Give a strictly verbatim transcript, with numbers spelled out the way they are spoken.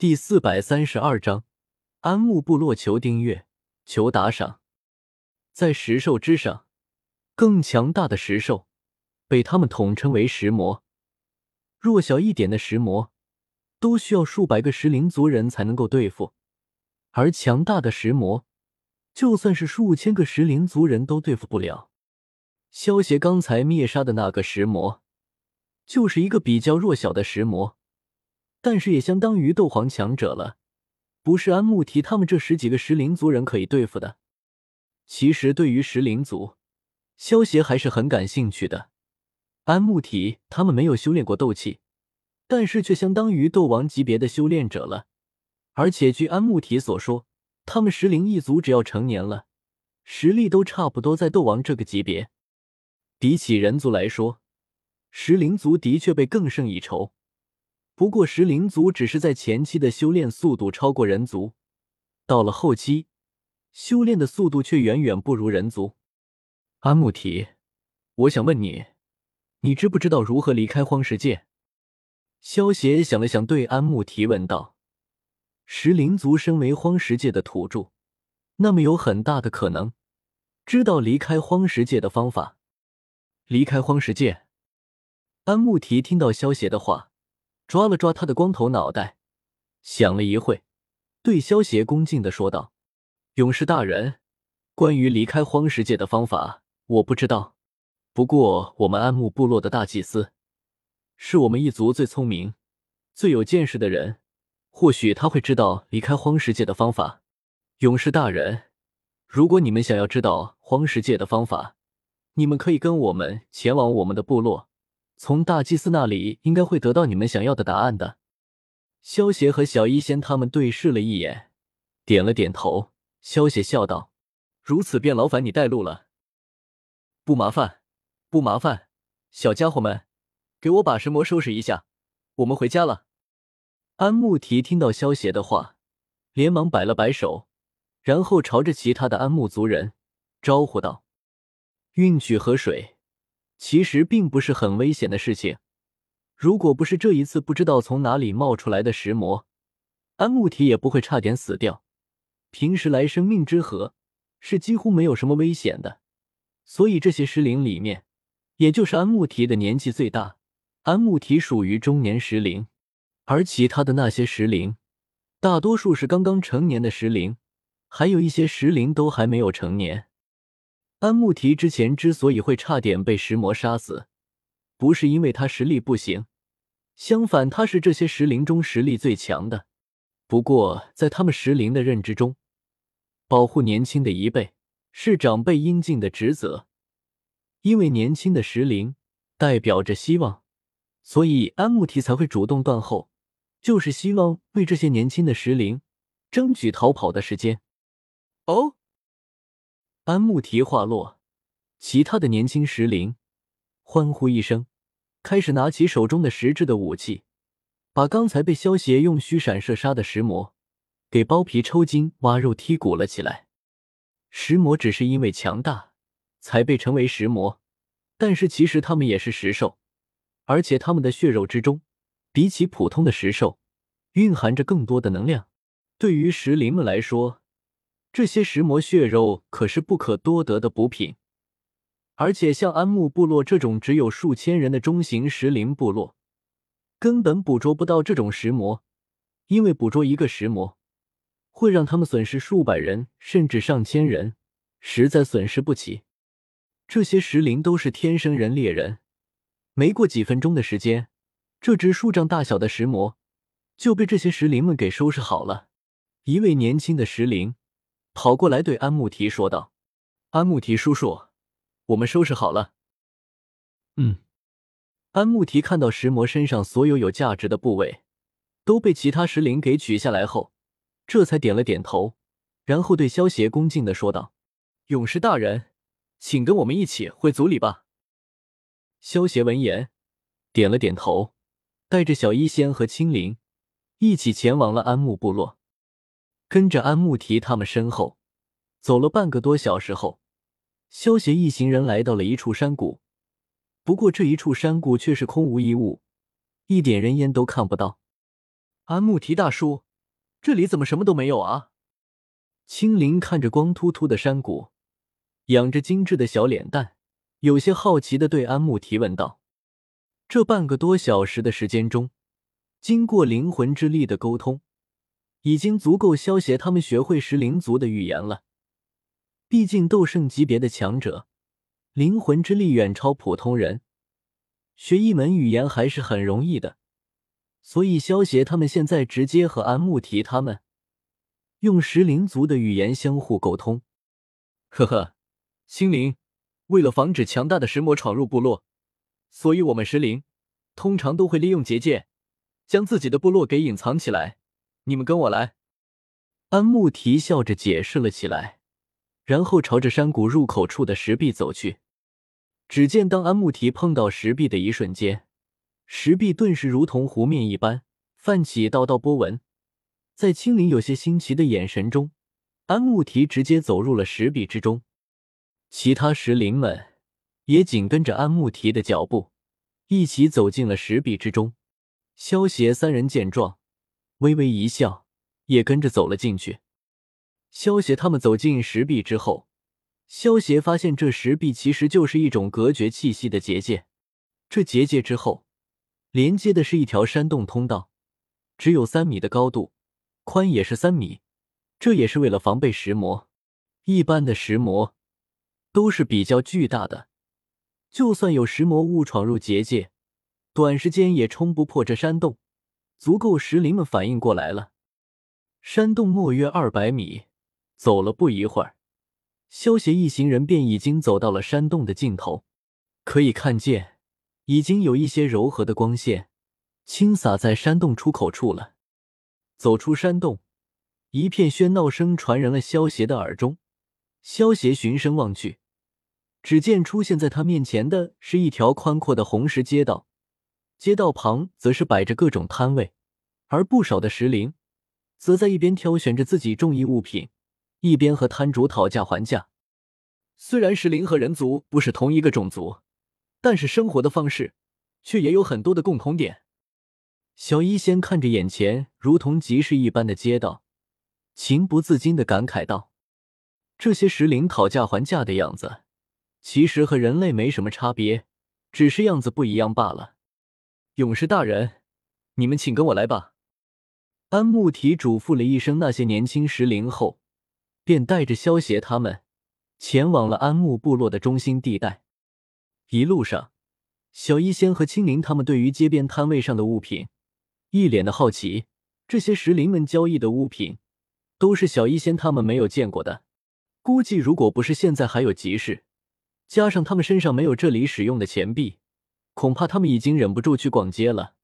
第四百三十二章安木部落，求订阅，求打赏。在石兽之上，更强大的石兽被他们统称为石魔。弱小一点的石魔都需要数百个石灵族人才能够对付，而强大的石魔就算是数千个石灵族人都对付不了。萧协刚才灭杀的那个石魔就是一个比较弱小的石魔，但是也相当于斗皇强者了，不是安穆提他们这十几个石灵族人可以对付的。其实对于石灵族，萧协还是很感兴趣的。安穆提他们没有修炼过斗气，但是却相当于斗王级别的修炼者了。而且据安穆提所说，他们石灵一族只要成年了，实力都差不多在斗王这个级别。比起人族来说，石灵族的确被更胜一筹。不过石灵族只是在前期的修炼速度超过人族，到了后期修炼的速度却远远不如人族。安穆提，我想问你，你知不知道如何离开荒石界？萧协想了想对安穆提问道。石灵族身为荒石界的土著，那么有很大的可能知道离开荒石界的方法。离开荒石界？安穆提听到萧协的话，抓了抓他的光头脑袋，想了一会，对萧协恭敬地说道：“勇士大人，关于离开荒石界的方法，我不知道。不过，我们安木部落的大祭司，是我们一族最聪明、最有见识的人，或许他会知道离开荒石界的方法。勇士大人，如果你们想要知道荒石界的方法，你们可以跟我们前往我们的部落。”从大祭司那里应该会得到你们想要的答案的。萧协和小医仙他们对视了一眼，点了点头。萧协笑道：“如此便劳烦你带路了。”“不麻烦，不麻烦，小家伙们，给我把石魔收拾一下，我们回家了。”安穆提听到萧协的话，连忙摆了摆手，然后朝着其他的安穆族人招呼道：“运取河水其实并不是很危险的事情，如果不是这一次不知道从哪里冒出来的石魔，安穆提也不会差点死掉。平时来生命之河是几乎没有什么危险的，所以这些石灵里面，也就是安穆提的年纪最大，安穆提属于中年石灵，而其他的那些石灵，大多数是刚刚成年的石灵，还有一些石灵都还没有成年。”安穆提之前之所以会差点被石魔杀死，不是因为他实力不行，相反他是这些石灵中实力最强的。不过在他们石灵的认知中，保护年轻的一辈是长辈应尽的职责，因为年轻的石灵代表着希望，所以安穆提才会主动断后，就是希望为这些年轻的石灵争取逃跑的时间。哦。安穆提话落，其他的年轻石灵欢呼一声，开始拿起手中的石质的武器，把刚才被萧协用虚闪射杀的石魔给剥皮抽筋、挖肉剔骨了起来。石魔只是因为强大才被称为石魔，但是其实他们也是石兽，而且他们的血肉之中，比起普通的石兽，蕴含着更多的能量。对于石灵们来说，这些石魔血肉可是不可多得的补品，而且像安木部落这种只有数千人的中型石灵部落，根本捕捉不到这种石魔，因为捕捉一个石魔会让他们损失数百人甚至上千人，实在损失不起。这些石灵都是天生人猎人，没过几分钟的时间，这只数丈大小的石魔就被这些石灵们给收拾好了。一位年轻的石灵跑过来对安穆提说道：“安穆提叔叔，我们收拾好了。”“嗯。”安穆提看到石魔身上所有有价值的部位都被其他石灵给取下来后，这才点了点头，然后对萧协恭敬地说道：“勇士大人，请跟我们一起回族里吧。”萧协闻言点了点头，带着小医仙和青灵一起前往了安木部落。跟着安穆提他们身后走了半个多小时后，萧协一行人来到了一处山谷，不过这一处山谷却是空无一物，一点人烟都看不到。“安穆提大叔，这里怎么什么都没有啊？青灵看着光秃秃的山谷，仰着精致的小脸蛋，有些好奇地对安木提问道。这半个多小时的时间中，经过灵魂之力的沟通，已经足够消协他们学会食灵族的语言了。毕竟斗圣级别的强者，灵魂之力远超普通人，学一门语言还是很容易的。所以萧协他们现在直接和安木提他们用食灵族的语言相互沟通。呵呵，青灵，为了防止强大的食魔闯入部落，所以我们食灵通常都会利用结界将自己的部落给隐藏起来，你们跟我来。安木提笑着解释了起来，然后朝着山谷入口处的石壁走去。只见当安木提碰到石壁的一瞬间，石壁顿时如同湖面一般泛起道道波纹，在青灵有些新奇的眼神中，安木提直接走入了石壁之中。其他石灵们也紧跟着安木提的脚步，一起走进了石壁之中。萧协三人见状，微微一笑，也跟着走了进去。萧协他们走进石壁之后，萧协发现这石壁其实就是一种隔绝气息的结界，这结界之后连接的是一条山洞通道，只有三米的高度，宽也是三米，这也是为了防备石魔。一般的石魔都是比较巨大的，就算有石魔误闯入结界，短时间也冲不破这山洞，足够石灵们反应过来了。山洞莫约二百米，走了不一会儿，萧协一行人便已经走到了山洞的尽头，可以看见已经有一些柔和的光线倾洒在山洞出口处了。走出山洞，一片喧闹声传人了萧协的耳中。萧协循声望去，只见出现在他面前的是一条宽阔的红石街道，街道旁则是摆着各种摊位，而不少的石灵则在一边挑选着自己中意物品，一边和摊主讨价还价。虽然石灵和人族不是同一个种族，但是生活的方式却也有很多的共同点。小医仙看着眼前如同集市一般的街道，情不自禁地感慨道，这些石灵讨价还价的样子其实和人类没什么差别，只是样子不一样罢了。勇士大人，你们请跟我来吧。安木提嘱咐了一声那些年轻石灵后，便带着萧协他们前往了安木部落的中心地带。一路上，小医仙和青灵他们对于街边摊位上的物品一脸的好奇，这些石灵们交易的物品都是小医仙他们没有见过的，估计如果不是现在还有集市，加上他们身上没有这里使用的钱币，恐怕他们已经忍不住去逛街了。